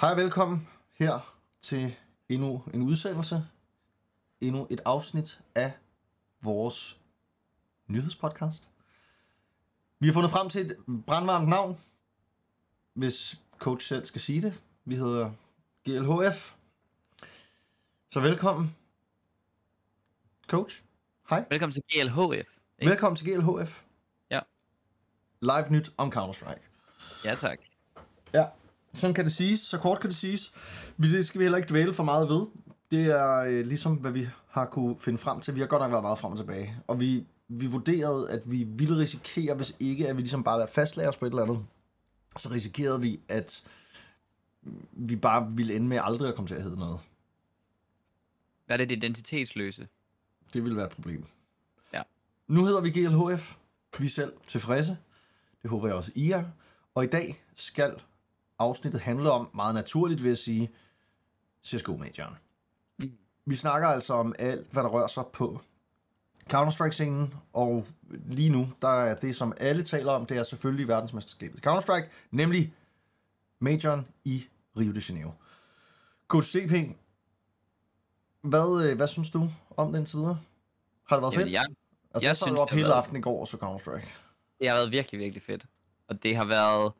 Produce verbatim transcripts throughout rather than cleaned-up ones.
Hej og velkommen her til endnu en udsendelse, endnu et afsnit af vores nyhedspodcast. Vi har fundet frem til et brandvarmt navn, hvis coach selv skal sige det. Vi hedder G L H F. Så velkommen, coach. Hej. Velkommen til G L H F. Ikke? Velkommen til G L H F. Ja. Live nyt om Counter-Strike. Ja, tak. Ja. Sådan kan det siges, så kort kan det siges. Det skal vi heller ikke dvæle for meget ved. Det er øh, ligesom, hvad vi har kunne finde frem til. Vi har godt nok været meget frem og tilbage. Og vi, vi vurderede, at vi ville risikere, hvis ikke, at vi ligesom bare lader fastlagre os på et eller andet. Så risikerede vi, at vi bare ville ende med aldrig at komme til at hedde noget. Hvad er det, det identitetsløse? Det ville være et problem. Ja. Nu hedder vi G L H F. Vi er selv tilfredse. Det håber jeg også, I er. Og i dag skal afsnittet handler om, meget naturligt vil jeg sige, C S G O Majoren. Mm. Vi snakker altså om alt, hvad der rører sig på Counter-Strike-scenen, og lige nu, der er det, som alle taler om, det er selvfølgelig verdensmesterskabet Counter-Strike, nemlig Majoren i Rio de Janeiro. CoachDP, hvad, hvad synes du om det indtil videre? Har det været Jamen, fedt? Jeg, altså, jeg, jeg sad jo op hele været... aftenen i går og så Counter-Strike. Det har været virkelig, virkelig fedt, og det har været...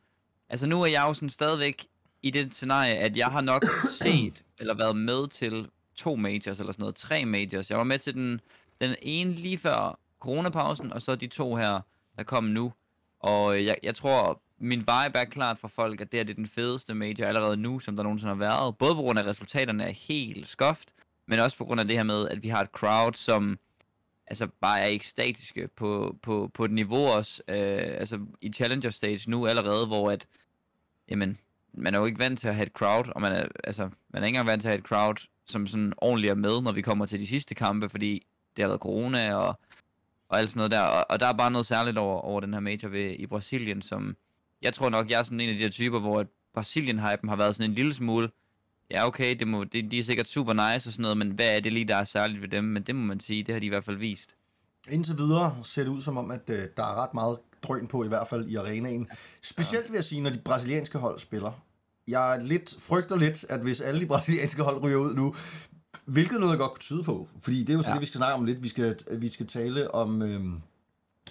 Altså nu er jeg jo sådan stadigvæk i det scenarie, at jeg har nok set eller været med til to majors eller sådan noget, tre majors. Jeg var med til den, den ene lige før coronapausen, og så de to her, der kom nu. Og jeg, jeg tror, min vibe er klart fra folk, at det, her, det er den fedeste major allerede nu, som der nogensinde har været. Både på grund af, resultaterne er helt skuffet, men også på grund af det her med, at vi har et crowd, som... altså bare er ekstatiske på, på, på et niveau også, øh, altså i Challenger Stage nu allerede, hvor at, jamen, man er jo ikke vant til at have et crowd, og man er, altså, man er ikke engang vant til at have et crowd, som sådan ordentligt er med, når vi kommer til de sidste kampe, fordi det har været corona og, og alt sådan noget der, og, og der er bare noget særligt over, over den her major ved, i Brasilien, som, jeg tror nok, jeg er sådan en af de her typer, hvor Brasilien-hypen har været sådan en lille smule, ja, okay, det må, det, de er sikkert super nice og sådan noget, men hvad er det lige, der er særligt ved dem? Men det må man sige, det har de i hvert fald vist. Indtil videre ser det ud som om, at øh, der er ret meget drøn på, i hvert fald i arenaen. Specielt vil jeg sige, når de brasilianske hold spiller. Jeg lidt, frygter lidt, at hvis alle de brasilianske hold ryger ud nu, hvilket noget jeg godt kunne tyde på, fordi det er jo så ja. det, vi skal snakke om lidt. Vi skal, vi skal tale om, øh,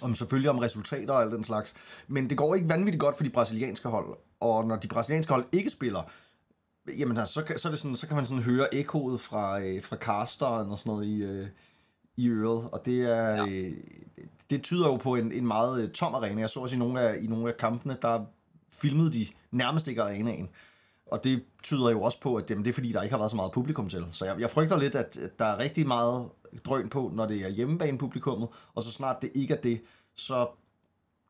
om selvfølgelig om resultater og alt den slags. Men det går ikke vanvittigt godt for de brasilianske hold, og når de brasilianske hold ikke spiller... Jamen altså, så kan, så, er det sådan, så kan man sådan høre ekkoet fra, øh, fra casteren og sådan noget i, øh, i øret, og det er, ja. øh, det tyder jo på en, en meget øh, tom arena. Jeg så også i nogle, af, i nogle af kampene, der filmede de nærmest ikke arenaen, og det tyder jo også på, at jamen, det er fordi, der ikke har været så meget publikum til. Så jeg, jeg frygter lidt, at, at der er rigtig meget drøn på, når det er hjemmebanepublikummet, og så snart det ikke er det, så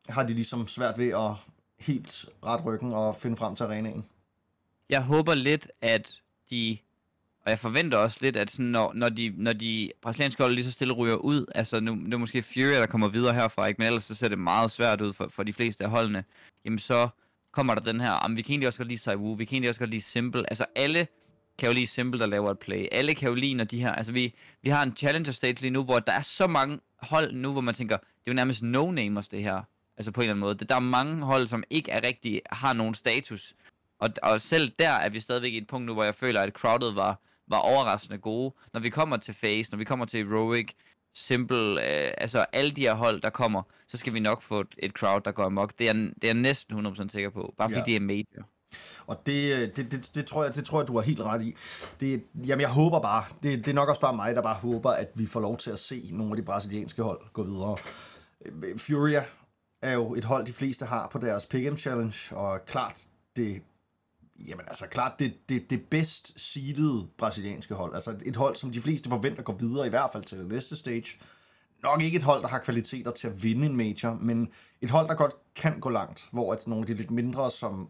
har de ligesom svært ved at helt rette ryggen og finde frem til arenaen. Jeg håber lidt, at de, og jeg forventer også lidt, at sådan, når, når, de, når de brasilianske hold lige så stille ryger ud, altså nu det er måske Furia, der kommer videre herfra, ikke? Men ellers så ser det meget svært ud for, for de fleste af holdene, jamen så kommer der den her, jamen vi kan egentlig også godt lide Taiwo, vi kan egentlig også godt lide s one mple, altså alle kan jo lide s one mple, der laver et play, alle kan jo lide, når de her, altså vi, vi har en Challenger Stage lige nu, hvor der er så mange hold nu, hvor man tænker, det er jo nærmest no-namers det her, altså på en eller anden måde, der er mange hold, som ikke er rigtig, har nogen status. Og, og selv der er vi stadigvæk i et punkt nu, hvor jeg føler, at crowdet var, var overraskende gode. Når vi kommer til Faze, når vi kommer til Heroic, s one mple, øh, altså alle de her hold, der kommer, så skal vi nok få et crowd, der går amok. Det er, det er næsten hundrede procent sikker på, bare fordi ja. det er major. Og det, det, det, det, tror jeg, det tror jeg, du har helt ret i. Det, jamen jeg håber bare, det, det er nok også bare mig, der bare håber, at vi får lov til at se nogle af de brasilianske hold gå videre. Furia er jo et hold, de fleste har på deres Pick'em Challenge, og klart det... Jamen altså klart, det, det, det bedst seedede brasilianske hold. Altså et hold, som de fleste forventer går videre, i hvert fald til næste stage. Nok ikke et hold, der har kvaliteter til at vinde en major, men et hold, der godt kan gå langt. Hvor at nogle af de lidt mindre, som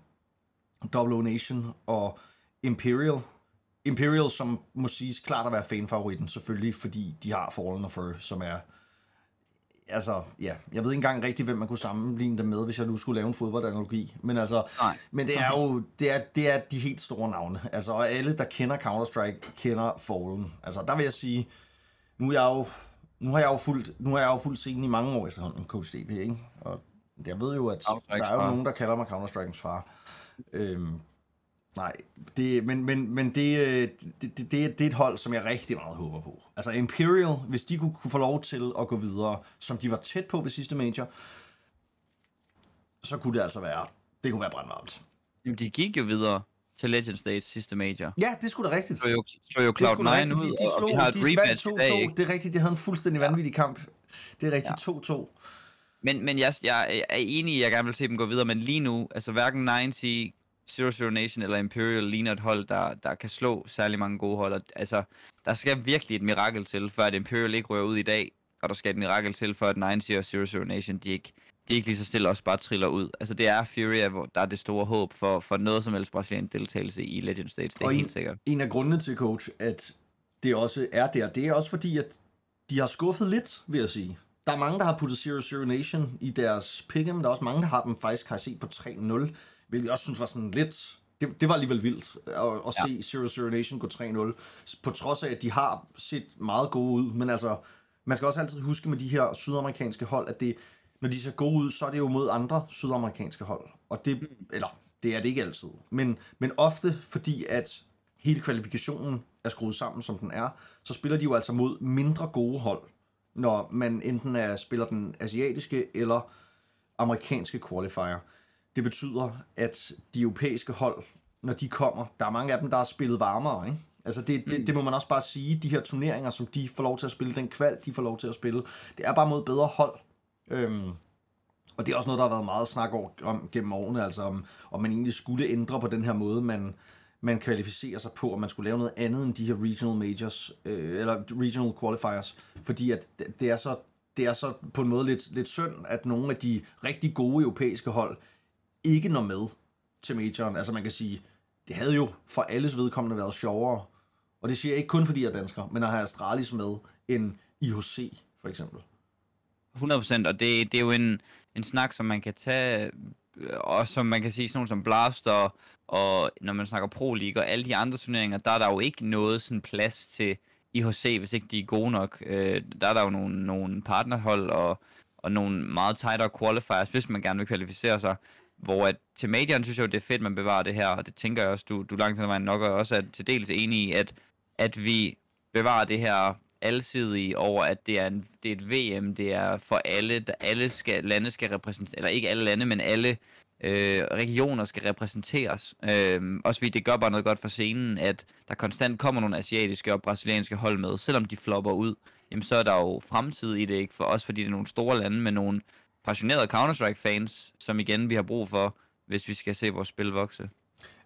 double O Nation og Imperial. Imperial, som må siges klart at være fanfavoritten, selvfølgelig, fordi de har Fallen og Fur, som er... Altså, ja, jeg ved ikke engang rigtig, hvem man kunne sammenligne dem med, hvis jeg nu skulle lave en fodboldanalogi. Men altså, Nej. men det er jo, det er, det er de helt store navne. Altså, og alle, der kender Counter-Strike, kender Fallen. Altså, der vil jeg sige, nu, er jeg jo, nu har jeg jo fulgt, nu har jeg jo fulgt scenen i mange år efterhånden, CoachDP, ikke? Og jeg ved jo, at der er jo nogen, der kalder mig Counter-Strikens far. Øhm, Nej, det, men, men, men det, det, det, det er et hold, som jeg rigtig meget håber på. Altså Imperial, hvis de kunne, kunne få lov til at gå videre, som de var tæt på ved sidste major, så kunne det altså være, det kunne være brandvarmt. Jamen de gik jo videre til Legend Stage sidste major. Ja, det skulle da rigtigt. Det var jo, jo Cloud nine ud, de, de slog, og vi har et rematch i dag, ikke? Det er rigtigt, de havde en fuldstændig vanvittig kamp. Det er rigtigt, to-to. Ja. Men, men jeg, jeg er enig i, at jeg gerne vil se dem gå videre, men lige nu, altså hverken ni Z, nul nul Nation eller Imperial ligner et hold, der, der kan slå særlig mange gode hold. Altså, der skal virkelig et mirakel til, før at Imperial ikke rører ud i dag, og der skal et mirakel til, før at ni Z og nul nul Nation, de ikke, de ikke lige så stille også bare triller ud. Altså, det er FURIA, hvor der er det store håb for, for noget som helst brasiliansk deltagelse i Legend States, det er en, helt sikkert. En af grundene til, coach, at det også er der, det er også fordi, at de har skuffet lidt, vil jeg sige. Der er mange, der har puttet nul nul Nation i deres pick'em, der er også mange, der har dem faktisk har set på tre nul, hvilket jeg også synes var sådan lidt... Det, det var alligevel vildt at, at ja. se nul nul Nation gå tre nul, på trods af, at de har set meget gode ud. Men altså, man skal også altid huske med de her sydamerikanske hold, at det, når de ser gode ud, så er det jo mod andre sydamerikanske hold. Og det, eller, det er det ikke altid. Men, men ofte, fordi at hele kvalifikationen er skruet sammen, som den er, så spiller de jo altså mod mindre gode hold, når man enten er, spiller den asiatiske eller amerikanske qualifier. Det betyder, at de europæiske hold, når de kommer, der er mange af dem, der har spillet varmere, ikke? Altså det, det, mm. det må man også bare sige, de her turneringer, som de får lov til at spille, den kval, de får lov til at spille, det er bare mod bedre hold. Øhm, og det er også noget, der har været meget snak om gennem årene, altså om, om man egentlig skulle ændre på den her måde, man, man kvalificerer sig på, og man skulle lave noget andet end de her regional majors, øh, eller regional qualifiers, fordi at det er så, det er så på en måde lidt, lidt synd, at nogle af de rigtig gode europæiske hold ikke når med til majoren. Altså man kan sige, det havde jo for alles vedkommende været sjovere, og det siger jeg ikke kun fordi jeg er dansker, men at have Astralis med end I H C for eksempel. hundrede procent, og det, det er jo en, en snak, som man kan tage, og som man kan sige sådan nogle som Blaster, og når man snakker Pro League og alle de andre turneringer, der er der jo ikke noget sådan plads til I H C, hvis ikke de er gode nok. Øh, der er der jo nogle, nogle partnerhold og, og nogle meget tightere qualifiers, hvis man gerne vil kvalificere sig. Hvor at, til majoren synes jeg jo, det er fedt, man bevarer det her, og det tænker jeg også, du, du langt hen ad vejen nok, og jeg også er til dels enig i, at, at vi bevarer det her alsidige over, at det er, en, det er et V M, det er for alle, der alle skal, lande skal repræsentere, eller ikke alle lande, men alle øh, regioner skal repræsenteres. Øh, også fordi det gør bare noget godt for scenen, at der konstant kommer nogle asiatiske og brasilianske hold med, selvom de flopper ud, jamen så er der jo fremtid i det, ikke? For også fordi det er nogle store lande med nogle passionerede Counter-Strike-fans, som igen vi har brug for, hvis vi skal se vores spil vokse.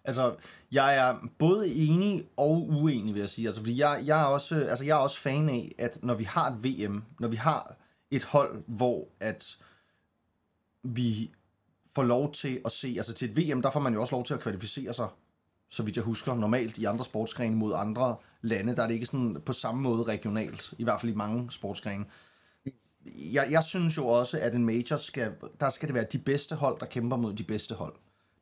Altså, jeg er både enig og uenig, vil jeg sige. Altså, fordi jeg, jeg, er også, altså, jeg er også fan af, at når vi har et V M, når vi har et hold, hvor at vi får lov til at se, altså til et V M, der får man jo også lov til at kvalificere sig, så vidt jeg husker, normalt i andre sportsgrene mod andre lande, der er det ikke sådan på samme måde regionalt, i hvert fald i mange sportsgrene. Jeg, jeg synes jo også, at en major skal, der skal det være de bedste hold, der kæmper mod de bedste hold.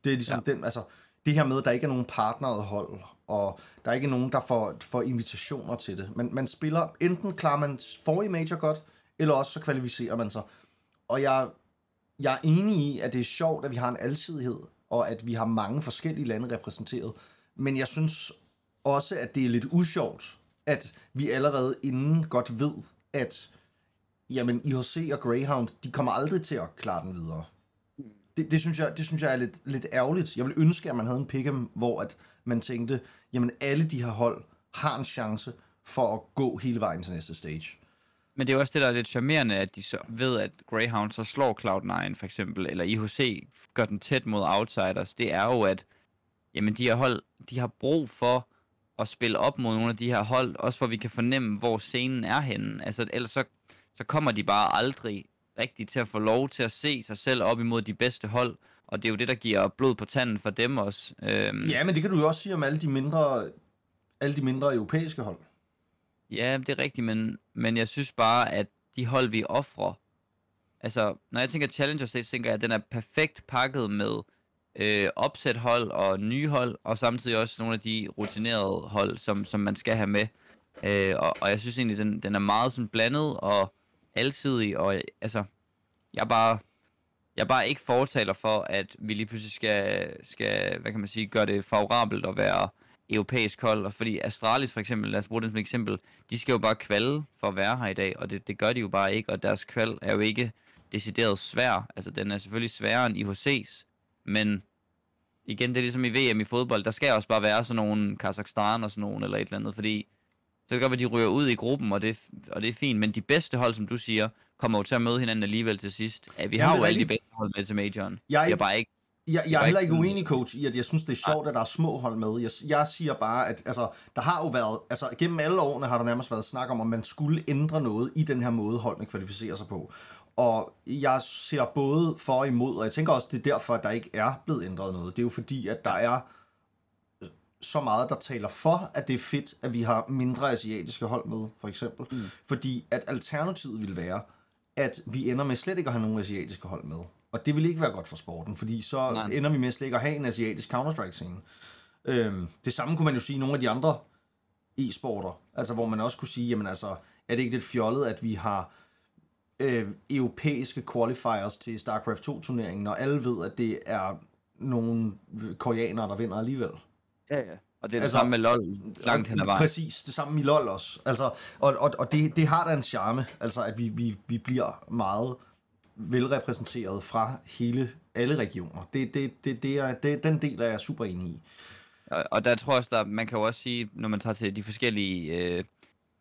Det er ligesom ja. den, altså det her med, at der ikke er nogen partnerede hold, og der er ikke nogen, der får, får invitationer til det. Man, man spiller, enten klarer man forrige major godt, eller også så kvalificerer man sig. Og jeg, jeg er enig i, at det er sjovt, at vi har en alsidighed, og at vi har mange forskellige lande repræsenteret. Men jeg synes også, at det er lidt usjovt, at vi allerede inden godt ved, at jamen I H C og Greyhound, de kommer aldrig til at klare den videre. Det, det, synes, jeg, det synes jeg er lidt, lidt ærgerligt. Jeg ville ønske, at man havde en pick'em, hvor at man tænkte, jamen alle de her hold har en chance for at gå hele vejen til næste stage. Men det er også det, der er lidt charmerende, at de så ved, at Greyhound så slår Cloud nine for eksempel, eller I H C gør den tæt mod Outsiders. Det er jo, at jamen, de her hold, de har brug for at spille op mod nogle af de her hold, også for vi kan fornemme, hvor scenen er henne. Altså ellers så så kommer de bare aldrig rigtigt til at få lov til at se sig selv op imod de bedste hold, og det er jo det, der giver blod på tanden for dem også. Øhm... Ja, men det kan du jo også sige om alle de mindre, alle de mindre europæiske hold. Ja, det er rigtigt, men, men jeg synes bare, at de hold, vi offrer, altså, når jeg tænker Challenger Stage, tænker jeg, at den er perfekt pakket med øh, opsæthold og nye hold, og samtidig også nogle af de rutinerede hold, som, som man skal have med. Øh, og, og jeg synes egentlig, den, den er meget sådan blandet, og alsidig, og altså, jeg er bare, Jeg er bare ikke fortaler for, at vi lige pludselig skal, skal hvad kan man sige, gøre det favorabelt at være europæisk hold. Fordi Astralis for eksempel, lad os bruge det som et eksempel, de skal jo bare kvalde for at være her i dag, og det, det gør de jo bare ikke. Og deres kval er jo ikke decideret svær. Altså den er selvfølgelig sværere end I H C's, men igen, det er ligesom i V M i fodbold, der skal også bare være sådan nogle Kazakhstan og sådan nogle eller et eller andet, fordi så kan det godt være, at de ryger ud i gruppen, og det, og det er fint. Men de bedste hold, som du siger, kommer jo til at møde hinanden alligevel til sidst. Ja, vi Jamen, har jo alle de bedste hold med til majoren. Jeg er, bare ikke, jeg, jeg jeg er heller ikke uenig, coach, i at jeg synes, det er sjovt, at der er små hold med. Jeg, jeg siger bare, at altså, der har jo været... Altså, gennem alle årene har der nærmest været snak om, at man skulle ændre noget i den her måde, holdene kvalificerer sig på. Og jeg ser både for og imod, og jeg tænker også, det er derfor, at der ikke er blevet ændret noget. Det er jo fordi, at der er... så meget, der taler for, at det er fedt, at vi har mindre asiatiske hold med, for eksempel. Mm. Fordi at alternativet ville være, at vi ender med slet ikke at have nogen asiatiske hold med. Og det ville ikke være godt for sporten, fordi så Nej. ender vi med slet ikke at have en asiatisk Counter-Strike-scene. Øhm, det samme kunne man jo sige i nogle af de andre e-sporter, altså hvor man også kunne sige, jamen altså, er det ikke lidt fjollet, at vi har øh, europæiske qualifiers til StarCraft to-turneringen, og alle ved, at det er nogle koreanere, der vinder alligevel. Ja, ja. Og det er det altså, samme med LoL langt hen ad vejen. Præcis, det samme i LoL også. Altså, og og, og det, det har da en charme, altså, at vi, vi, vi bliver meget velrepræsenteret fra hele, alle regioner. Det, det, det, det er, det, den del er jeg super enig i. Og, og der tror jeg også, at man kan jo også sige, når man tager til de forskellige øh,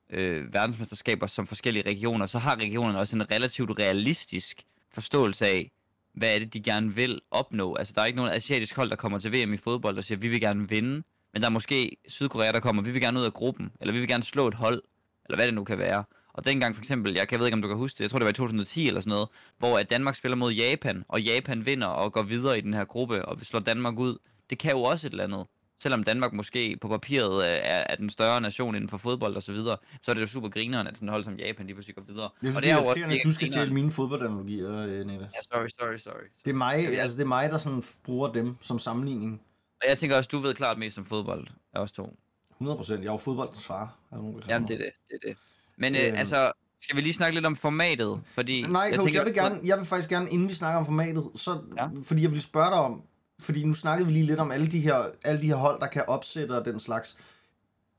øh, verdensmesterskaber som forskellige regioner, så har regionerne også en relativt realistisk forståelse af, hvad er det, de gerne vil opnå? Altså, der er ikke nogen asiatisk hold, der kommer til V M i fodbold og siger, vi vil gerne vinde. Men der er måske Sydkorea, der kommer, vi vil gerne ud af gruppen. Eller vi vil gerne slå et hold. Eller hvad det nu kan være. Og dengang for eksempel, jeg, jeg ved ikke, om du kan huske det, jeg tror, det var i to tusind og ti eller sådan noget, hvor at Danmark spiller mod Japan, og Japan vinder og går videre i den her gruppe, og slår Danmark ud. Det kan jo også et eller andet. Selvom Danmark måske på papiret er, er den større nation inden for fodbold og så videre, så er det jo super grineren, at sådan et hold som Japan, de pludselig går videre. Jeg synes, og det er, det er irriterende, at du skal stjæle mine fodboldanalogier, Nette. Ja, sorry, sorry, sorry. Det er mig, ja, altså, det er mig der sådan bruger dem som sammenligning. Og jeg tænker også, du ved klart mest om fodbold af os to. hundrede procent. Jeg er jo fodboldens far. Nogen, Jamen, det er det. det, er det. Men øh, øh, altså, skal vi lige snakke lidt om formatet? Fordi nej, jeg, coach, tænker, jeg, vil gerne, jeg vil faktisk gerne, inden vi snakker om formatet, så, ja? fordi jeg vil spørge dig om, fordi nu snakkede vi lige lidt om alle de her, alle de her hold, der kan opsætte og den slags.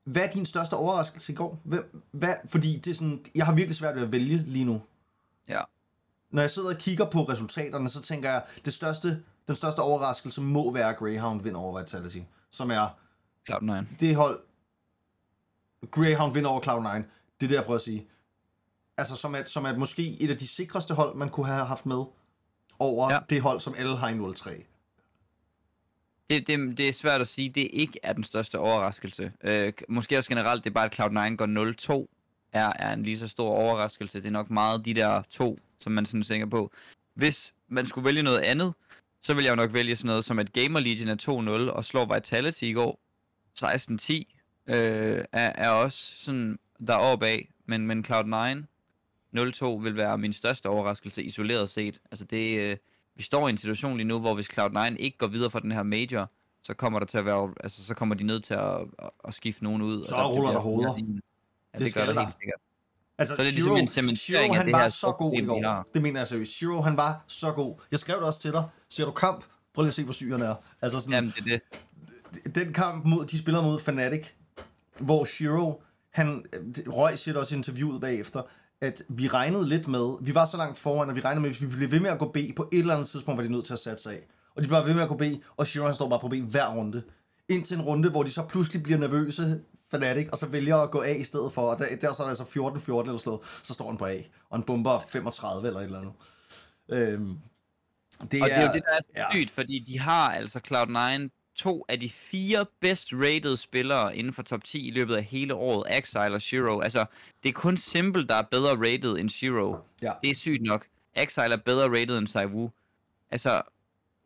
Hvad er din største overraskelse i går? Hvem, hvad, fordi det er sådan, jeg har virkelig svært ved at vælge lige nu. Ja. Når jeg sidder og kigger på resultaterne, så tænker jeg, det største, den største overraskelse må være, at Greyhound vinder over Vitality. Som er... Cloud nine. Det hold... Greyhound vinder over Cloud nine. Det er det, jeg prøver at sige. Altså, som at, som at måske et af de sikreste hold, man kunne have haft med over ja. det hold, som alle har i nul tre. Det, det, det er svært at sige, det ikke er den største overraskelse. Øh, måske også generelt, det er bare, at Cloud nine går nul to, er, er en lige så stor overraskelse. Det er nok meget de der to, som man sådan tænker på. Hvis man skulle vælge noget andet, så ville jeg jo nok vælge sådan noget som, at Gamer Legion er to nul og slår Vitality i går. seksten ti øh, er, er også sådan deroppe bag, men, men Cloud nine nul to vil være min største overraskelse isoleret set. Altså det... Øh, Vi står i en situation lige nu, hvor hvis Cloud nine ikke går videre fra den her major, så kommer der til at være, altså så kommer de nødt til at, at, at skifte nogen ud. Så og der ruller der hoveder. Ja, det, det skal det der. Helt sikkert. Altså, så det er ligesom en cementering af han det var her så god i går. Det mener jeg seriøst. sh one ro, han var så god. Jeg skrev det også til dig. Ser du kamp? Prøv lige at se, hvor syg han er. Altså sådan, Jamen, det er det. Den kamp, mod, de spiller mod Fnatic, hvor sh one ro, han, Røje siger også i interviewet bagefter, at vi regnede lidt med, vi var så langt foran, at vi regnede med, at hvis vi blev ved med at gå B, på et eller andet tidspunkt var de nødt til at satse af. Og de blev ved med at gå B, og sh one ro står bare på B hver runde. Indtil en runde, hvor de så pludselig bliver nervøse, Fnatic, og så vælger at gå A i stedet for, og der, der så er der altså fjorten fjorten eller sådan noget, så står han på A, og en bomber femogtredive eller et eller andet. Øhm, det og er, det er jo det, der er så ja. sygt, fordi de har altså Cloud nine, to af de fire best rated spillere inden for top ti i løbet af hele året, Exile og sh one ro. Altså, det er kun s one mple, der er bedre rated end sh one ro. Ja. Det er sygt nok. Exile er bedre rated end Saiwu. Altså,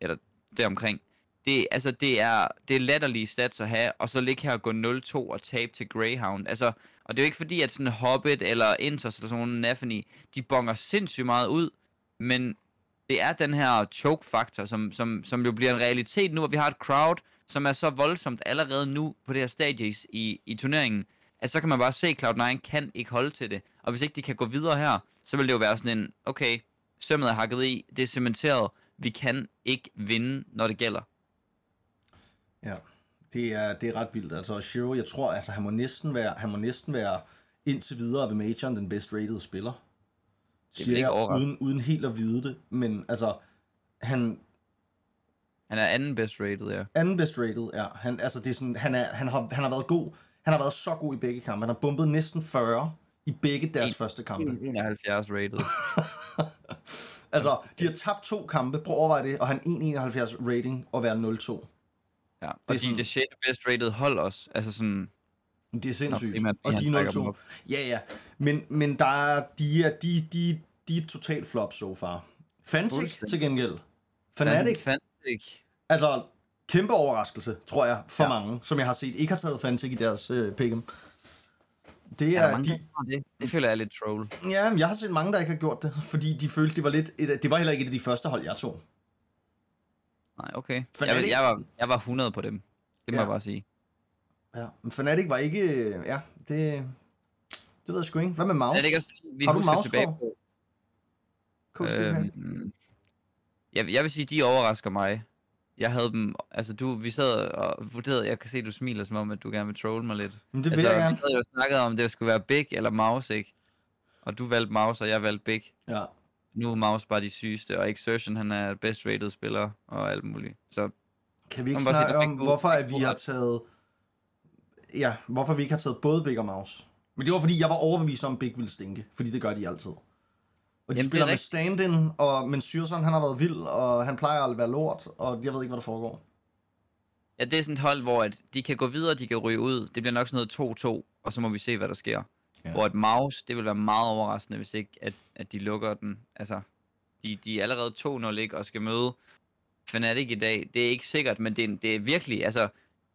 eller deromkring. Det, altså, det er, det er latterlige stats at have, og så ligge her og gå nul to og tabe til Greyhound. Altså, og det er jo ikke fordi, at sådan Hobbit eller Inters eller sådan nogle Nafani, de bonger sindssygt meget ud, men... Det er den her choke-faktor, som, som, som jo bliver en realitet nu, hvor vi har et crowd, som er så voldsomt allerede nu på det her stadie i, i turneringen, at så kan man bare se, at Cloud nine kan ikke holde til det. Og hvis ikke de kan gå videre her, så vil det jo være sådan en, okay, sømmet er hakket i, det er cementeret, vi kan ikke vinde, når det gælder. Ja, det er, det er ret vildt. Altså s one ro, jeg tror, altså, han må næsten være, han må næsten være indtil videre ved Majoren den bedst rated spiller. Det er ikke overraskende. Uden, uden helt at vide det, men altså, han... Han er anden best rated, ja. Anden best rated, ja. Han, altså, det er sådan, han, er, han, har, han har været god. Han har været så god i begge kampe. Han har bumpet næsten fyrre i begge deres en, første kampe. enoghalvfjerds rated. Altså, de har tabt to kampe. Prøv at overveje det. Og han en komma enoghalvfjerds rating og være nul to. Ja, og det er sådan, det sjette best rated hold også. Altså sådan... Det er sindssygt. Nå, og de er nul to. Ja, ja. Men, men der er, de er de, de, de er totalt flop so far. Fnatic til gengæld. Fnatic. Fnatic. Altså, kæmpe overraskelse, tror jeg, for ja. mange, som jeg har set, ikke har taget Fnatic i deres øh, pick'em. Det er, er mange, de... det? det føler jeg er lidt troll. Ja, jeg har set mange, der ikke har gjort det, fordi de følte, det var lidt... Et, det var heller ikke et af de første hold, jeg tog. Nej, okay. Fnatic... Jeg, jeg, var, jeg var hundrede på dem. Det må ja. jeg bare sige. Ja, men Fnatic var ikke... Ja, det... Det ved jeg sgu ikke. Hvad med Mouse? Ja, vi har du Mouse på? Øhm, jeg, jeg vil sige, de overrasker mig. Jeg havde dem... Altså, du, vi sad og vurderede... Jeg kan se, du smiler som om, at du gerne vil trolle mig lidt. Men det vil altså, jeg gerne. Vi havde jo snakket om, det skulle være Big eller Mouse, ikke? Og du valgte Mouse, og jeg valgte Big. Ja. Nu er Mouse bare de sygeste, og Exertion, han er best rated spiller og alt muligt. Så... Kan vi ikke snakke om, hvorfor at vi har taget... Ja, hvorfor vi ikke har taget både Big og Mouse. Men det var fordi, jeg var overbevist om, Big ville stinke. Fordi det gør de altid. Og de Jamen, spiller med stand-in, og, men Syrsson, han har været vild, og han plejer at være lort, og jeg ved ikke, hvad der foregår. Ja, det er sådan et hold, hvor at de kan gå videre, de kan ryge ud. Det bliver nok sådan noget to to, og så må vi se, hvad der sker. Ja. Hvor et Mouse, det vil være meget overraskende, hvis ikke, at, at de lukker den. Altså, de, de er allerede to nul, ikke, og skal møde Fnatic i dag. Det er ikke sikkert, men det er, det er virkelig, altså,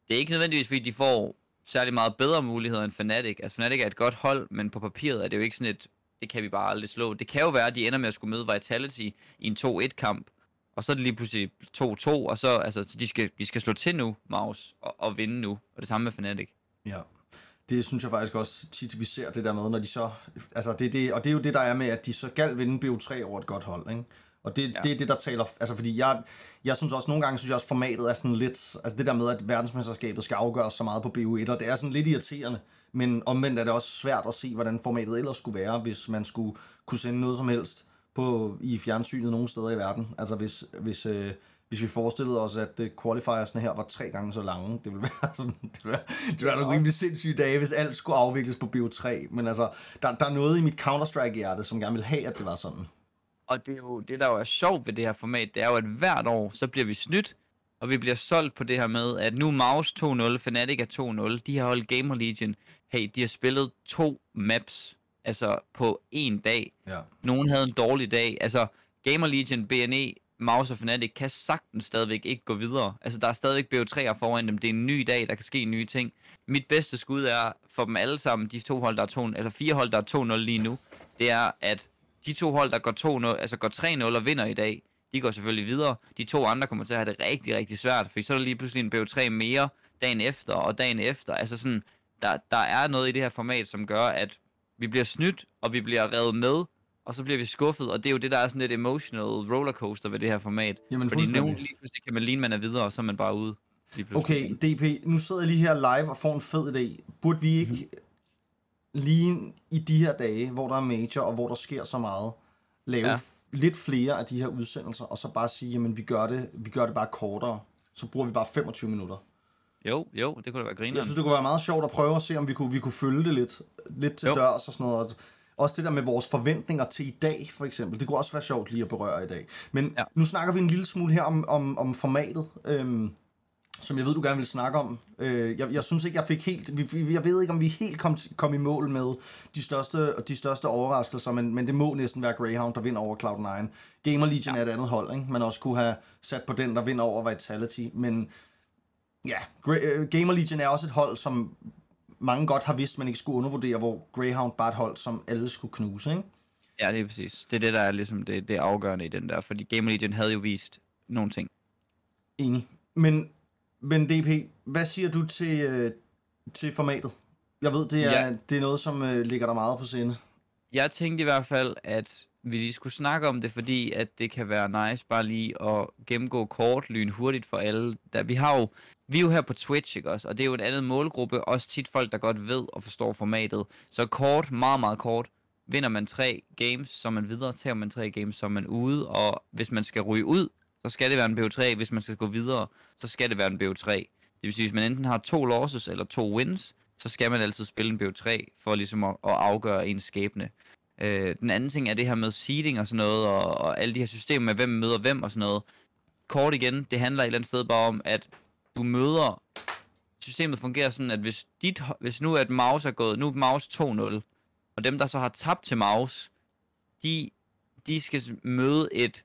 det er ikke nødvendigvis, fordi de får... særlig meget bedre muligheder end Fnatic. Altså Fnatic er et godt hold, men på papiret er det jo ikke sådan et, det kan vi bare aldrig slå. Det kan jo være, at de ender med at skulle møde Vitality i en to-et kamp, og så er det lige pludselig to to, og så altså, de skal, de skal slå til nu, Mouse, og, og vinde nu. Og det samme med Fnatic. Ja, det synes jeg faktisk også tit, vi ser det der med, når de så, altså det, det, og det er jo det, der er med, at de så skal vinde B O tre over et godt hold, ikke? Og det, ja. det er det, der taler... Altså, fordi jeg, jeg synes også, nogle gange synes jeg også, formatet er sådan lidt... Altså, det der med, at verdensmesterskabet skal afgøres så meget på B O et, og det er sådan lidt irriterende. Men omvendt er det også svært at se, hvordan formatet ellers skulle være, hvis man skulle kunne sende noget som helst på, i fjernsynet nogle steder i verden. Altså, hvis, hvis, øh, hvis vi forestillede os, at qualifiersne her var tre gange så lange, det ville være sådan... Det ville være nogle rimelig sindssyge dage, hvis alt skulle afvikles på B O tre. Men altså, der, der er noget i mit Counter-Strike-hjerte, som gerne ville have, at det var sådan... Og det, er jo, det, der jo er sjovt ved det her format, det er jo, at hvert år, så bliver vi snydt, og vi bliver solgt på det her med, at nu Mouse to nul, Fnatic er to nul, de har holdt Gamer Legion. Hey, de har spillet to maps, altså på en dag. Ja. Nogen havde en dårlig dag. Altså, Gamer Legion, B and E, Mouse og Fnatic kan sagtens stadigvæk ikke gå videre. Altså, der er stadigvæk B O tre'er foran dem. Det er en ny dag, der kan ske nye ting. Mit bedste skud er, for dem alle sammen, de to hold, der er to nul, eller fire hold, der er to nul lige nu, det er, at de to hold, der går, to nul, altså går tre nul og vinder i dag, de går selvfølgelig videre. De to andre kommer til at have det rigtig, rigtig svært, for så er der lige pludselig en B O tre mere dagen efter og dagen efter. Altså sådan, der, der er noget i det her format, som gør, at vi bliver snydt, og vi bliver revet med, og så bliver vi skuffet. Og det er jo det, der er sådan et emotional rollercoaster ved det her format. Jamen, fordi nu lige pludselig kan man ligne, man er videre, og så er man bare ude. Okay, D P, nu sidder jeg lige her live og får en fed idé. Burde vi ikke... lige i de her dage, hvor der er major, og hvor der sker så meget, lave ja. f- lidt flere af de her udsendelser, og så bare sige, jamen vi gør det, vi gør det bare kortere, så bruger vi bare femogtyve minutter. Jo, jo, det kunne da være grineren. Jeg synes, det kunne være meget sjovt at prøve at se, om vi kunne, vi kunne følge det lidt, lidt til jo. dørs og sådan noget. Også det der med vores forventninger til i dag, for eksempel, det kunne også være sjovt lige at berøre i dag. Men ja. nu snakker vi en lille smule her om, om, om formatet, øhm, som jeg ved, du gerne vil snakke om. Øh, jeg, jeg synes ikke, jeg fik helt... Vi, jeg ved ikke, om vi helt kom, kom i mål med de største, de største overraskelser, men, men det må næsten være Greyhound, der vinder over Cloud nine. Gamer Legion ja. er et andet hold, ikke? Man også kunne have sat på den, der vinder over Vitality. Men ja, Grey, Gamer Legion er også et hold, som mange godt har vidst, man ikke skulle undervurdere, hvor Greyhound bare et hold, som alle skulle knuse, ikke? Ja, det er præcis. Det er det, der er ligesom det, det afgørende i den der, fordi Gamer Legion havde jo vist nogle ting. Enig. Men... Men D P, hvad siger du til, øh, til formatet? Jeg ved, det er, ja. det er noget, som øh, ligger der meget på scenen. Jeg tænkte i hvert fald, at vi lige skulle snakke om det, fordi at det kan være nice bare lige at gennemgå kort lyn hurtigt for alle. Der, vi har jo, vi er jo her på Twitch, ikke også? Og det er jo en anden målgruppe, også tit folk, der godt ved og forstår formatet. Så kort, meget, meget kort. Vinder man tre games, så man videre. Tager man tre games, så man ude. Og hvis man skal ryge ud, så skal det være en B O tre. Hvis man skal gå videre, så skal det være en B O tre. Det vil sige, hvis man enten har to losses eller to wins, så skal man altid spille en B O tre for ligesom at, at afgøre ens skæbne. Øh, den anden ting er det her med seeding og sådan noget, og, og alle de her systemer med, hvem møder hvem og sådan noget. Kort igen, det handler et eller andet sted bare om, at du møder... Systemet fungerer sådan, at hvis, dit, hvis nu at Mouse er gået... Nu er Mouse to nul, og dem, der så har tabt til Mouse, de, de skal møde et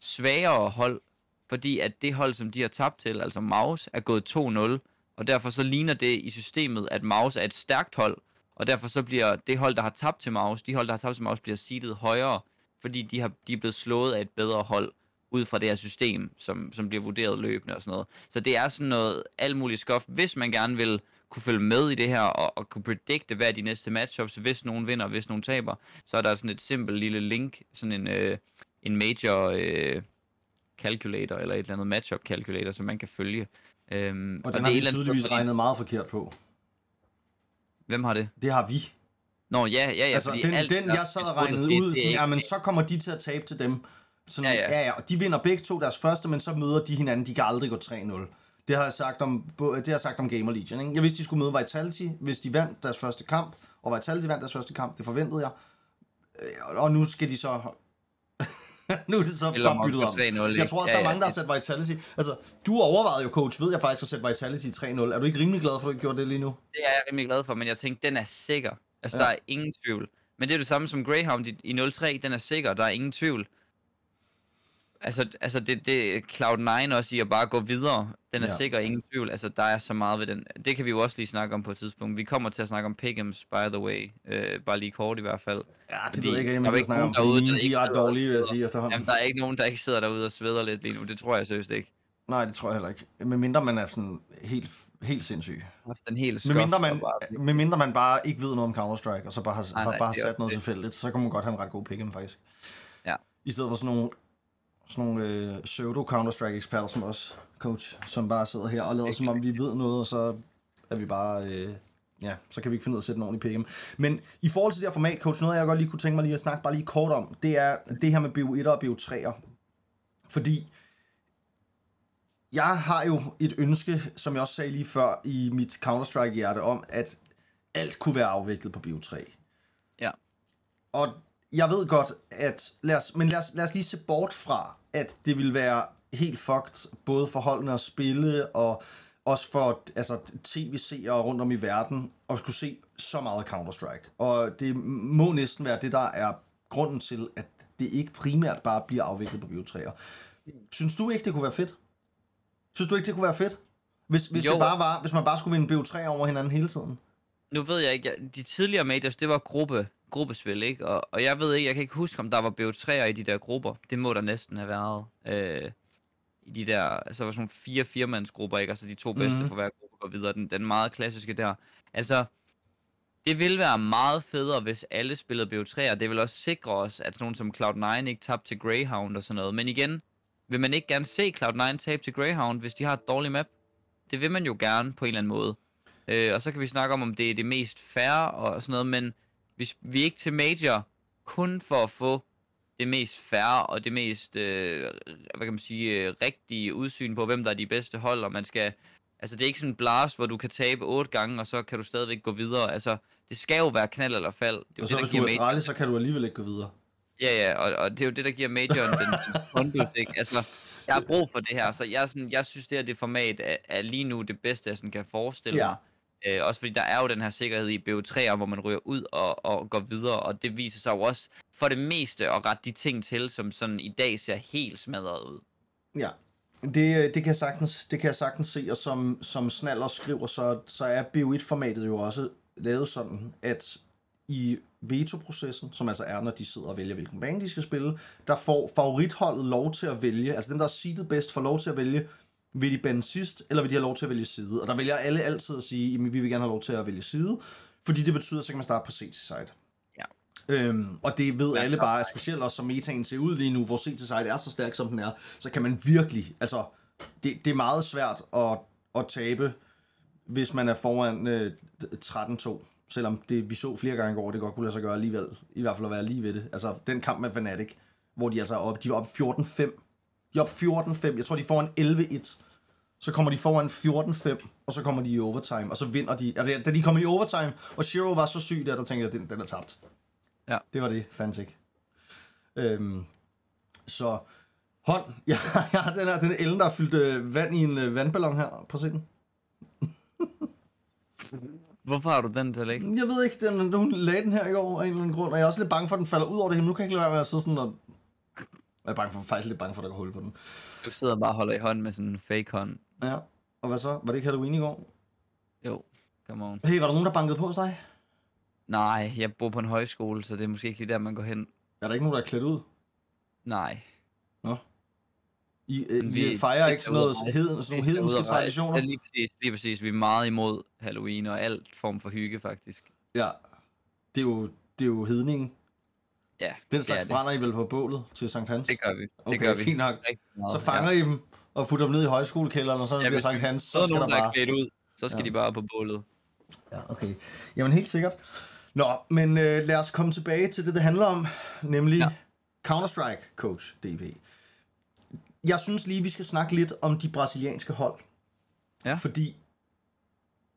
svagere hold, fordi at det hold, som de har tabt til, altså Mouse, er gået to nul, og derfor så ligner det i systemet, at Mouse er et stærkt hold, og derfor så bliver det hold, der har tabt til Mouse, de hold, der har tabt til Mouse, bliver seedet højere, fordi de, har, de er blevet slået af et bedre hold, ud fra det her system, som, som bliver vurderet løbende og sådan noget. Så det er sådan noget alt muligt skuff, hvis man gerne vil kunne følge med i det her, og, og kunne predikte, hvad de næste matchups, hvis nogen vinder, hvis nogen taber, så er der sådan et simpelt lille link, sådan en, øh, en major øh, calculator, eller et eller andet matchup calculator, som man kan følge. Øhm, og, og den har vi tydeligvis regnet meget forkert på. Hvem har det? Det har vi. Nå, ja, ja, ja. Altså, den, alt, den jeg sad og regnede det, ud, det, sådan, det, jamen, så kommer de til at tabe til dem. Sådan, ja, ja. Ja, ja, og de vinder begge to deres første, men så møder de hinanden, de kan aldrig gå tre nul. Det har jeg sagt om, det har jeg sagt om Gamer Legion, ikke? Jeg vidste, de skulle møde Vitality, hvis de vandt deres første kamp, og Vitality vandt deres første kamp, det forventede jeg. Og nu skal de så... nu er det så bare byttet om. Jeg tror også, der er mange, der har sat Vitality. Altså, du overvejede jo, coach, ved jeg faktisk, at sætte Vitality i tre nul. Er du ikke rimelig glad for, at du ikke gjorde det lige nu? Det er jeg rimelig glad for, men jeg tænkte, den er sikker. Altså, ja. Der er ingen tvivl. Men det er det samme som Greyhound i, i nul tre, den er sikker, der er ingen tvivl. Altså, altså det, det Cloud nine også i at bare gå videre, den er ja. sikker, ingen tvivl. Altså, der er så meget ved den. Det kan vi jo også lige snakke om på et tidspunkt. Vi kommer til at snakke om pick'ems, by the way. Øh, bare lige kort i hvert fald. Ja, det Fordi, ved jeg ikke, om vi snakker om, derude, de, de er dårlige, vil jeg sige efterhånden. Jamen, der er ikke nogen, der ikke sidder derude og sveder lidt lige nu. Det tror jeg seriøst ikke. Nej, det tror jeg heller ikke. Med mindre man er sådan helt, helt sindssyg. Den hele skuff, med, mindre man, bare... med mindre man bare ikke ved noget om Counter-Strike, og så bare har, nej, nej, har bare sat det noget tilfældigt, så kan man godt have en ret god pick'em, faktisk. Ja. I stedet for sådan nogle... Sådan nogle øh, pseudo Counter-Strike eksperter som os, coach, som bare sidder her og lader som om vi ved noget, og så er vi bare, øh, ja, så kan vi ikke finde ud af at sætte en ordentlig P M. Men i forhold til det her format, coach, noget jeg godt lige kunne tænke mig lige at snakke bare lige kort om, det er det her med B O et og B O tre'er. Fordi jeg har jo et ønske, som jeg også sagde lige før i mit Counter-Strike-hjerte, om at alt kunne være afviklet på B O tre. Ja. Og jeg ved godt, at... Lad os, men lad os, lad os lige se bort fra, at det ville være helt fucked, både for holdene at spille, og også for altså, tv-seere rundt om i verden, at skulle se så meget Counter-Strike. Og det må næsten være det, der er grunden til, at det ikke primært bare bliver afviklet på B O tre'er. Synes du ikke, det kunne være fedt? Synes du ikke, det kunne være fedt? Hvis, hvis, det bare var, hvis man bare skulle vinde B O tre'er over hinanden hele tiden? Nu ved jeg ikke. De tidligere majors, det var gruppe... gruppespil, ikke? Og, og jeg ved ikke, jeg kan ikke huske, om der var B O tre'er i de der grupper. Det må der næsten have været. Øh, I de der, altså var sådan nogle fire firmandsgrupper, ikke? Altså de to bedste mm-hmm. for hver gruppe går videre. Den, den meget klassiske der. Altså, det ville være meget federe, hvis alle spillede B O tre'er. Det vil også sikre os, at nogen som Cloud nine ikke tabte til Greyhound og sådan noget. Men igen, vil man ikke gerne se Cloud nine tabe til Greyhound, hvis de har et dårligt map? Det vil man jo gerne på en eller anden måde. Øh, og så kan vi snakke om, om det er det mest fair og sådan noget, men hvis vi er ikke til major kun for at få det mest fair og det mest øh, hvad kan man sige øh, rigtige udsyn på, hvem der er de bedste hold, og man skal altså det er ikke sådan en blast, hvor du kan tabe otte gange og så kan du stadigvæk gå videre. Altså det skal jo være knald eller fald. Det er og så det, hvis du er Astralis, så kan du alligevel ikke gå videre. Ja ja, og, og det er jo det der giver majoren den håndbold, ikke? Altså jeg har brug for det her, så jeg sådan jeg synes det her det format er, er lige nu det bedste jeg sådan kan forestille mig. Ja. Øh, også fordi der er jo den her sikkerhed i B O tre'er, hvor man ryger ud og, og går videre, og det viser sig jo også for det meste at rette de ting til, som sådan i dag ser helt smadret ud. Ja, det, det, kan, jeg sagtens, det kan jeg sagtens se, og som, som Snaller skriver, så, så er B O et-formatet jo også lavet sådan, at i veto-processen, som altså er, når de sidder og vælger, hvilken bane de skal spille, der får favoritholdet lov til at vælge, altså den, der er seedet bedst, får lov til at vælge, vil de bande sidst, eller vil de have lov til at vælge side? Og der vælger alle altid at sige, at vi vil gerne have lov til at vælge side, fordi det betyder, at så kan man starte på C til side. Ja. Øhm, og det ved alle bare, specielt også som metaen ser ud lige nu, hvor C T-side er så stærk som den er, så kan man virkelig, altså det, det er meget svært at, at tabe, hvis man er foran øh, tretten to, selvom det, vi så flere gange i går, det godt kunne lade sig gøre alligevel, i hvert fald at være lige ved det. Altså den kamp med Fnatic, hvor de altså er oppe, de var oppe fjorten fem, de er oppe fjorten fem, jeg tror de er foran elleve et, så kommer de foran fjorten fem, og så kommer de i overtime, og så vinder de, altså da de kommer i overtime, og s one ro var så syg der, der tænkte jeg, den, den er tabt. Ja. Det var det, Fnatic. Øhm, så hånd. Ja, ja, den her, den er Ellen, der har fyldt øh, vand i en øh, vandballon her. Prøv at se den. Hvorfor har du den til at lægge? Jeg ved ikke, den, hun lagde den her i går af en eller anden grund, og jeg er også lidt bange for, at den falder ud over det hele. Nu kan jeg ikke lade være med at sidde sådan og... Jeg er bange for, faktisk lidt bange for, at der går hul på den. Du sidder bare og holder i hånden med sådan en fake hånd. Ja, og hvad så? Var det ikke Halloween i går? Jo, come on. Hey, var der nogen, der bankede på hos dig? Nej, jeg bor på en højskole, så det er måske ikke lige der, man går hen. Er der ikke nogen, der er klædt ud? Nej. Nå. I, øh, vi, vi fejrer ikke sådan noget heden, sådan nogle hedenske traditioner? Ja, lige præcis, lige præcis. Vi er meget imod Halloween og alt form for hygge, faktisk. Ja. Det er jo, det er jo hedningen. Ja. Den slags brænder I vel på bålet til Sankt Hans? Det gør vi. Det okay, gør vi. Fint nok. Meget, så fanger ja. I dem og putter dem ned i højskolekælderen, og så ja, bliver Sankt Hans, så, så skal der bare... klædt ud, så skal ja. de bare på bålet. Ja, okay. Jamen helt sikkert. Nå, men øh, lad os komme tilbage til det, det handler om, nemlig ja. Counter-Strike Coach D P. Jeg synes lige, vi skal snakke lidt om de brasilianske hold. Ja. Fordi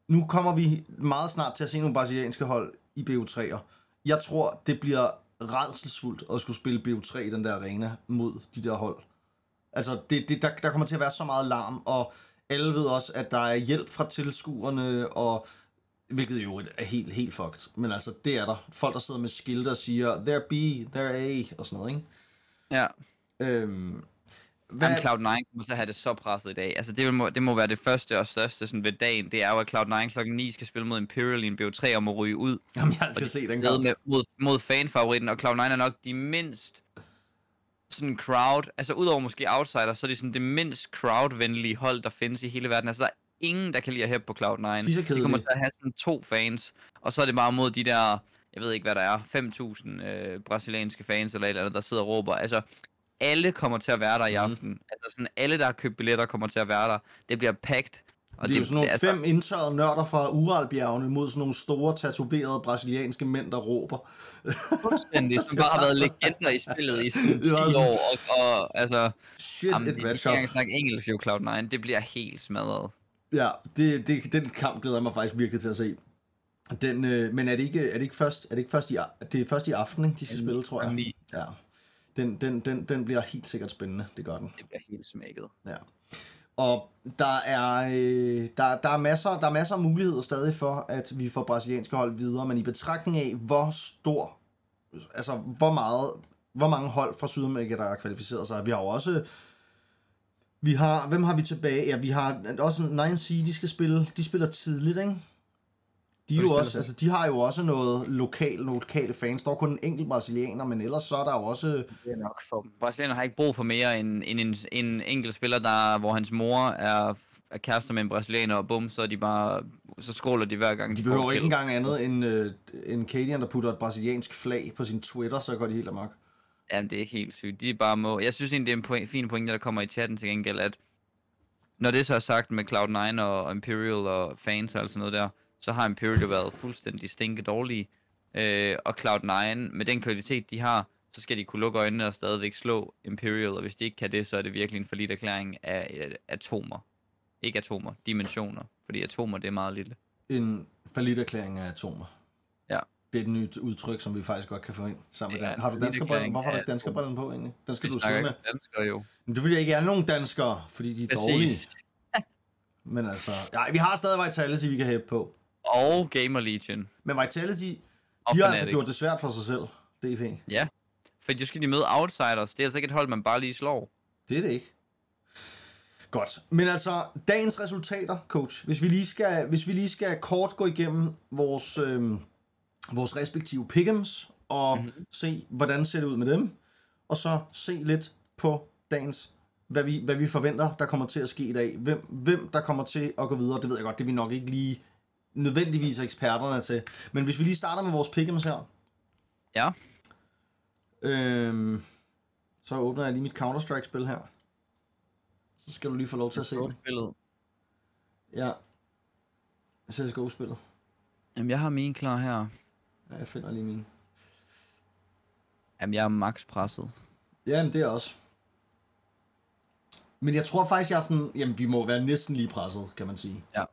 nu kommer vi meget snart til at se nogle brasilianske hold i B O tre'er. Jeg tror, det bliver rædselsfuldt at skulle spille B O tre i den der arena mod de der hold. Altså, det, det, der, der kommer til at være så meget larm, og alle ved også, at der er hjælp fra tilskuerne, og... Hvilket jo er helt, helt fucked. Men altså, det er der. Folk, der sidder med skilte og siger, there B, there A, og sådan noget, ikke? Ja. Øhm, hvad... Jamen, Cloud nine må så have det så presset i dag. Altså, det må, det må være det første og største sådan, ved dagen. Det er jo, at Cloud nine klokken ni skal spille mod Imperial i en B O tre og må ryge ud. Jamen, jeg skal de, se den kamp. Med, mod, mod fanfavoritten, og Cloud nine er nok de mindst sådan crowd... Altså, udover måske Outsiders, så er de sådan det mindst crowdvenlige hold, der findes i hele verden. Altså, der ingen, der kan lide at hæppe på Cloud nine. De, de kommer til at have sådan to fans, og så er det bare mod de der, jeg ved ikke hvad der er, fem tusind øh, brasilianske fans eller et eller andet, der sidder og råber. Altså, alle kommer til at være der i aften. Mm. Altså sådan, alle, der har købt billetter, kommer til at være der. Det bliver packed. Og det er det, jo sådan nogle altså... fem indtørrede nørder fra Uralbjergene mod sådan nogle store, tatoverede brasilianske mænd, der råber. Fuldstændig, som bare har været legender i spillet i sådan ti år, og, og altså... Shit, jamen, et match-up. Jeg kan snakke engelsk jo, Cloud nine. Det bliver helt smadret. Ja, det, det, den kamp glæder jeg mig faktisk virkelig til at se. Den, øh, men er det ikke, er det ikke først, er det ikke først i det er først i aftenen, de skal spille, tror jeg. Ja. Den, den, den, den bliver helt sikkert spændende. Det gør den. Det bliver helt smækket. Ja. Og der er øh, der der er masser der er masser af muligheder stadig for, at vi får brasilianske hold videre, men i betragtning af hvor stor, altså hvor meget, hvor mange hold fra Sydamerika der er kvalificeret sig. Vi har jo også Vi har, hvem har vi tilbage? Ja, vi har også nine Z, de skal spille, de spiller tidligt, ikke? De, er jo også, altså, de har jo også noget lokal, lokale fans. Der er kun en enkelt brasilianer, men ellers så er der jo også... Brasilianer har ikke brug for mere end, end en, en enkelt spiller, der, hvor hans mor er, er kærester med en brasilianer, og bum, så er de bare, så skråler de hver gang. De, de behøver ikke engang andet end øh, en Cadian, der putter et brasiliansk flag på sin Twitter, så går de helt amok. Jamen, det er helt sygt. De er bare må... Jeg synes egentlig, det er en point, fin pointe, der kommer i chatten til gengæld, at når det så er sagt med Cloud nine og Imperial og fans og sådan noget der, så har Imperial jo været fuldstændig stinke dårlige. Øh, og Cloud nine, med den kvalitet, de har, så skal de kunne lukke øjnene og stadigvæk slå Imperial, og hvis de ikke kan det, så er det virkelig en forlidt erklæring af atomer. Ikke atomer, dimensioner. Fordi atomer, det er meget lille. En forlidt erklæring af atomer. Ja. Det er et nyt udtryk, som vi faktisk godt kan få ind sammen med ja, Dan. Har du danskerbrillen? Hvorfor har du ikke danskerbrillen på egentlig? Den skal vi du sidde med. Danskere, jo. Men det vil jeg ikke er nogen danskere, fordi de er præcis. Dårlige. Men altså... Ja, vi har stadig Vitality, vi kan hæppe på. Og Gamer Legion. Men Vitality, de og har Fnatic. Altså gjort det svært for sig selv, D P. Ja, for du skal de møde Outsiders. Det er altså ikke et hold, man bare lige slår. Det er det ikke. Godt. Men altså, dagens resultater, coach. Hvis vi lige skal, hvis vi lige skal kort gå igennem vores... Øhm, vores respektive pick'ems, og mm-hmm. se, hvordan ser det ud med dem, og så se lidt på dagens, hvad vi, hvad vi forventer, der kommer til at ske i dag, hvem, hvem der kommer til at gå videre, det ved jeg godt, det er vi nok ikke lige nødvendigvis eksperterne til, men hvis vi lige starter med vores pick'ems her, Ja. Øhm, så åbner jeg lige mit Counter-Strike-spil her. Så skal du lige få lov til at se det. Spillet. Ja. C S G O-spillet. Jamen, jeg har min klar her. Ja, jeg finder lige min. Jamen, jeg er max presset. Jamen, det er også. Men jeg tror faktisk, jeg er sådan... Jamen, vi må være næsten lige presset, kan man sige. Ja.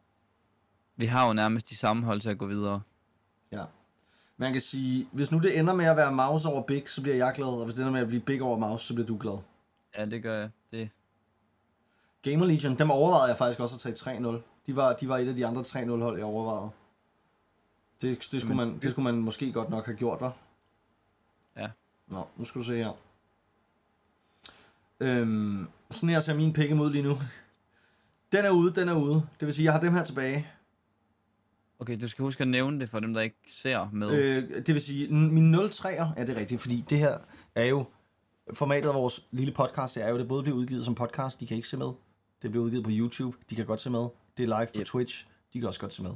Vi har jo nærmest de samme hold til at gå videre. Ja. Man kan sige, hvis nu det ender med at være Mouse over Big, så bliver jeg glad. Og hvis det ender med at blive Big over Mouse, så bliver du glad. Ja, det gør jeg. Det. Gamer Legion, dem overvejede jeg faktisk også at tage tre nul. De var, de var et af de andre tre nul hold, jeg overvejede. Det, det, skulle man, det skulle man måske godt nok have gjort, hva'? Ja. Nå, nu skal du se her. Øhm, sådan her ser min pikke mod lige nu. Den er ude, den er ude. Det vil sige, jeg har dem her tilbage. Okay, du skal huske at nævne det for dem, der ikke ser med. Øh, det vil sige, min nul tre'er er det rigtigt, fordi det her er jo... Formatet af vores lille podcast, det er jo, det både bliver udgivet som podcast, de kan ikke se med. Det bliver udgivet på YouTube, de kan godt se med. Det er live på yep. Twitch, de kan også godt se med. Er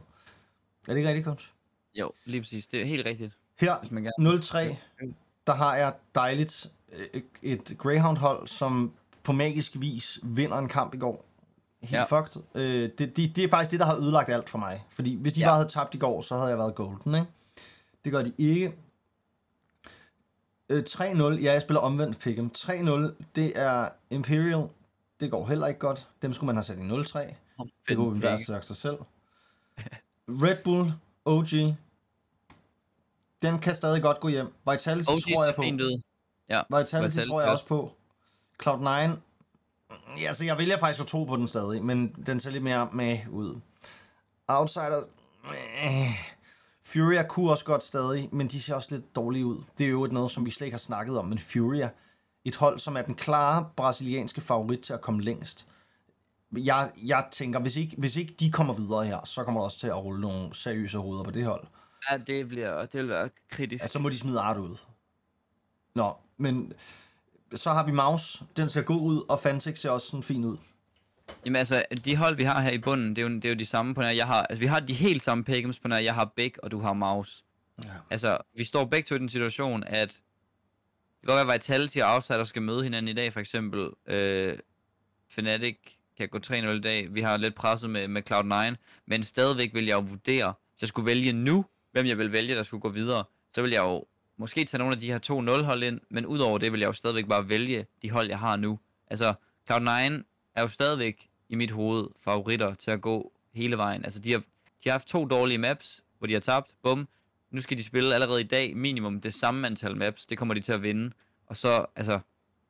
det ikke rigtigt, Kons? Jo, lige præcis. Det er helt rigtigt. Her, nul tre, der har jeg dejligt et Greyhound-hold, som på magisk vis vinder en kamp i går. Helt ja. fucked. Øh, det, det, det er faktisk det, der har ødelagt alt for mig. Fordi hvis de ja. bare havde tabt i går, så havde jeg været golden, ikke? Det gør de ikke. Øh, tre nul, ja, jeg spiller omvendt pick'em. tre nul, det er Imperial. Det går heller ikke godt. Dem skulle man have sat i nul tre. Det kunne vi bare sagt sig selv. Red Bull O G. Den kan stadig godt gå hjem. Vitality O G tror jeg på. Ja, Vitality, Vitality tror jeg også på. Cloud nine. Ja, så jeg vælger faktisk at tro på den stadig, men den ser lidt mere med ud. Outsiders. FURIA kunne også godt stadig, men de ser også lidt dårlige ud. Det er jo et noget, som vi slet ikke har snakket om, men FURIA, et hold, som er den klare brasilianske favorit til at komme længst. Jeg, jeg tænker, hvis ikke, hvis ikke de kommer videre her, så kommer der også til at rulle nogle seriøse hoveder på det hold. Ja, det bliver, det vil være kritisk. Ja, så må de smide Art ud. Nå, men så har vi Mouse, den ser god ud, og Fnatic ser også sådan fin ud. Jamen altså, de hold, vi har her i bunden, det er jo, det er jo de samme på nær. Jeg har, altså, vi har de helt samme pick'ems på nær. Jeg har Big, og du har Mouse. Ja. Altså, vi står begge to i den situation, at det kan godt være, at Vitality og Outsiders skal møde hinanden i dag, for eksempel. Øh, Fnatic kan gå tre nul i dag. Vi har lidt presset med, med Cloud nine, men stadigvæk vil jeg jo vurdere, hvis jeg skulle vælge nu, hvem jeg vil vælge, der skulle gå videre, så vil jeg jo måske tage nogle af de her to nul hold ind, men udover det vil jeg jo stadigvæk bare vælge de hold, jeg har nu. Altså, Cloud nine er jo stadigvæk i mit hoved favoritter til at gå hele vejen. Altså, de har, de har haft to dårlige maps, hvor de har tabt. Bum. Nu skal de spille allerede i dag minimum det samme antal maps. Det kommer de til at vinde. Og så, altså,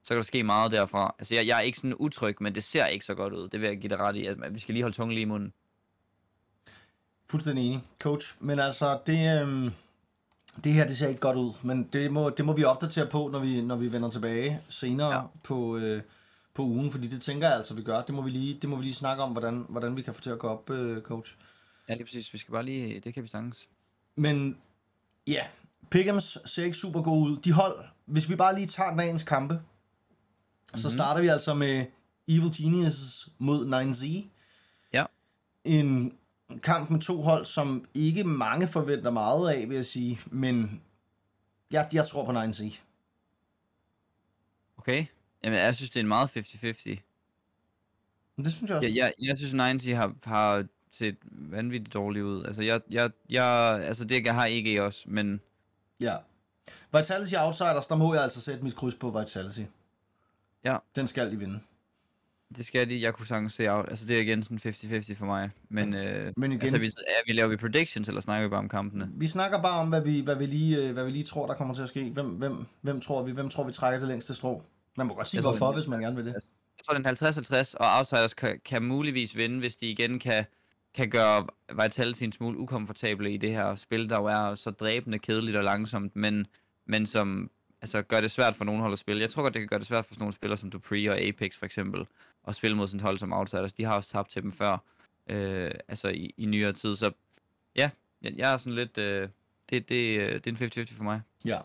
så kan der ske meget derfra. Altså, jeg, jeg er ikke sådan utryg, men det ser ikke så godt ud. Det vil jeg give dig ret i. Altså, vi skal lige holde tungen lige i munden. Fuldstændig enig, coach. Men altså, det, øhm, det her, det ser ikke godt ud. Men det må, det må vi opdatere på, når vi, når vi vender tilbage senere ja. på... Øh, på ugen, fordi det tænker jeg altså, vi gør. Det må vi lige, det må vi lige snakke om, hvordan, hvordan vi kan få til at gå op, øh, coach. Ja, det er præcis. Vi skal bare lige... Det kan vi sagtens. Men ja, pick'ems ser ikke super gode ud. De hold, hvis vi bare lige tager dagens kampe, mm-hmm. så starter vi altså med Evil Geniuses mod nine Z. Ja. En kamp med to hold, som ikke mange forventer meget af, vil jeg sige, men jeg, jeg tror på nine Z. Okay. Jamen, jeg synes, det er en meget halvtreds halvtreds. Det synes jeg også. Jeg, jeg, jeg synes, nine Z har, har set vanvittigt dårligt ud. Altså, jeg, jeg, jeg, altså det jeg har ikke også, men... Ja. Vitality Outsiders, der må jeg altså sætte mit kryds på Vitality. Ja. Den skal de vinde. Det skal de. Jeg kunne sagtens se out. Altså, det er igen sådan halvtreds halvtreds for mig. Men, øh, men igen... Altså, vi, er vi, laver vi predictions, eller snakker vi bare om kampene? Vi snakker bare om, hvad vi, hvad vi, lige, hvad vi lige tror, der kommer til at ske. Hvem, hvem, hvem tror vi? Hvem tror vi trækker det længste strå? Man må godt sige hvorfor, den, hvis man gerne vil det. Jeg tror, den halvtreds halvtreds, og Outsiders kan, kan muligvis vinde, hvis de igen kan, kan gøre Vitality en smule ukomfortable i det her spil, der jo er så dræbende, kedeligt og langsomt, men, men som altså, gør det svært for nogle hold at spille. Jeg tror godt, det kan gøre det svært for sådan nogle spillere som dupreeh og Apex for eksempel, at spille mod sådan et hold som Outsiders. De har også tabt til dem før, øh, altså i, i nyere tid. Så ja, jeg er sådan lidt... Øh, det, det, det er en halvtreds halvtreds for mig. Ja.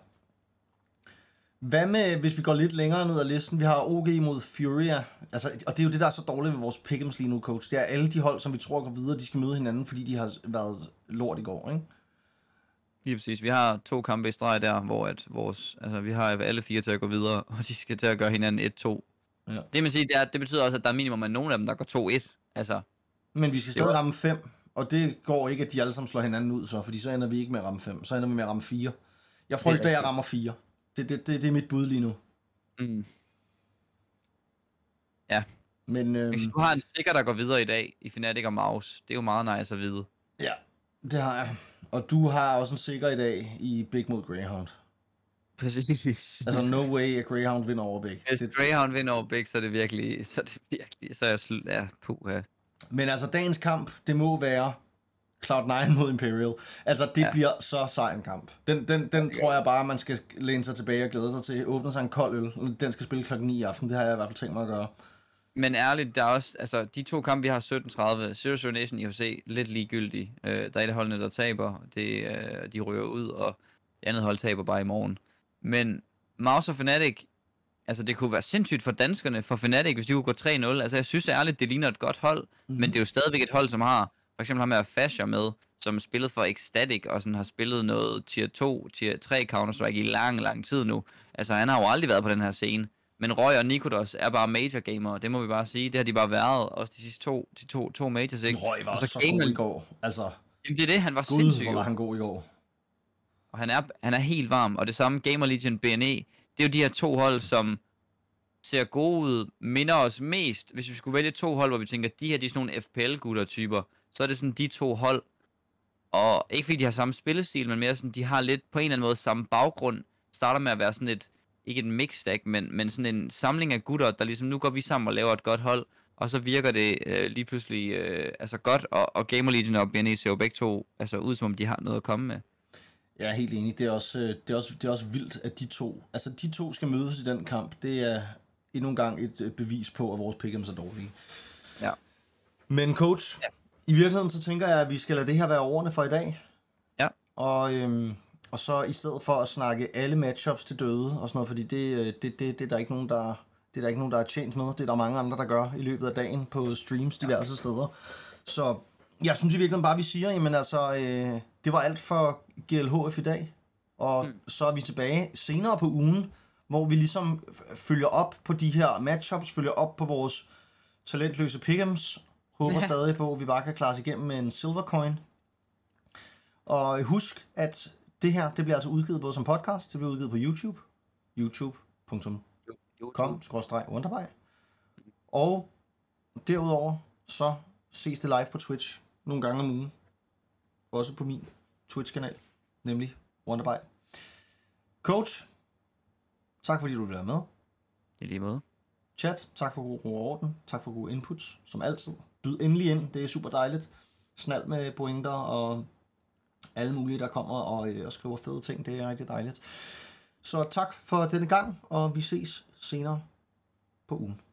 Hvad med, hvis vi går lidt længere ned ad listen, vi har O G mod FURIA, altså, og det er jo det, der er så dårligt ved vores pick'ems lige nu, coach. Det er alle de hold, som vi tror går videre, de skal møde hinanden, fordi de har været lort i går, ikke? Lige præcis. Vi har to kampe i streg der, hvor at vores, altså, vi har alle fire til at gå videre, og de skal til at gøre hinanden et to. Ja. Det, man siger, det, er, det betyder også, at der er minimum af nogen af dem, der går to et. Altså, men vi skal stadig ramme fem, og det går ikke, at de alle sammen slår hinanden ud, så, fordi så ender vi ikke med at ramme fem, så ender vi med at ramme fire. Jeg frygter, at jeg rammer fire. Det, det, det, det er mit bud lige nu. Mm. Ja. Men, øhm, hvis du har en stikker, der går videre i dag i Fnatic og Mouse, det er jo meget nice at vide. Ja, det har jeg. Og du har også en sikker i dag i Big mod Greyhound. Præcis. Altså no way at Greyhound vinder over Big. Hvis det... Greyhound vinder over Big, så er det virkelig, så er det virkelig, så er jeg sl- ja, puha. Men altså dagens kamp, det må være Cloud nine mod Imperial. Altså det ja. bliver så sej en kamp. Den, den, den okay. tror jeg bare, man skal læne sig tilbage og glæde sig til. Åbne sig en kold øl. Den skal spille klokken ni i aften, det har jeg i hvert fald tænkt mig at gøre. Men ærligt, der er også, altså de to kampe, vi har sytten tredive, nul nul Nation I H C, lidt ligegyldige. Øh, der er et holdene, der taber, det, øh, de ryger ud, og det andet hold taber bare i morgen. Men Mouse og Fnatic, altså det kunne være sindssygt for danskerne, for Fnatic, hvis de kunne gå tre nul. Altså jeg synes ærligt, det ligner et godt hold, mm. men det er jo stadigvæk et hold, som har, for eksempel har med Fasher med, som spillet for Ecstatic, og sådan har spillet noget tier to, tier tre Counter-Strike i lang, lang tid nu. Altså han har jo aldrig været på den her scene. Men Røje og Nikodos er bare major gamere, det må vi bare sige. Det har de bare været, også de sidste to, de to, to majors, ikke? Røje var og så, så god i går, altså. Jamen det er det, han var sindssyg. Gud, var han god i går. Og han er, han er helt varm, og det samme Gamer Legion, B and E, det er jo de her to hold, som ser gode ud, minder os mest. Hvis vi skulle vælge to hold, hvor vi tænker, de her, de er sådan nogle F P L-gutter-typer, så er det sådan de to hold. Og ikke fordi de har samme spillestil, men mere sådan, de har lidt på en eller anden måde samme baggrund. Starter med at være sådan et, ikke et mixstack, men, men sådan en samling af gutter, der ligesom, nu går vi sammen og laver et godt hold, og så virker det øh, lige pludselig øh, altså godt, og, og Gamer Legion og B and E ser jo begge to altså, ud, som om de har noget at komme med. Jeg er helt enig, det er, også, det, er også, det er også vildt, at de to, altså de to skal mødes i den kamp, det er endnu en gang et bevis på, at vores pick'ems er dårlige. Ja. Men coach, ja. I virkeligheden så tænker jeg, at vi skal lade det her være ordene for i dag. Ja. Og... Øhm, Og så i stedet for at snakke alle matchups til døde og sådan noget, fordi det, det, det, det er der ikke nogen, der, det er der ikke nogen, der er tjent med. Det er der mange andre, der gør i løbet af dagen på streams diverse steder. Så jeg synes i virkeligheden bare, vi siger, jamen altså, øh, det var alt for G L H F i dag. Og mm. så er vi tilbage senere på ugen, hvor vi ligesom følger op på de her matchups, følger op på vores talentløse pick'ems. Håber ja. stadig på, at vi bare kan klare os igennem med en silvercoin. Og husk, at... det her, det bliver altså udgivet både som podcast, det bliver udgivet på YouTube, youtube punktum com skråstreg underbar. Og derudover, så ses det live på Twitch nogle gange om ugen. Også på min Twitch-kanal, nemlig Underbar. Coach, tak fordi du ville være med. I lige måde. Chat, tak for god ro og orden, tak for gode inputs, som altid. Byd endelig ind, det er super dejligt. Snald med pointer og... alle mulige, der kommer og, øh, og skriver fede ting. Det er rigtig dejligt. Så tak for denne gang, og vi ses senere på ugen.